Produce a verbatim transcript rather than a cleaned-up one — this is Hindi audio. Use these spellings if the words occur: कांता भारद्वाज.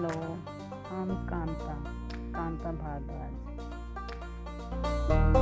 Hello, I am Kanta कांता भारद्वाज।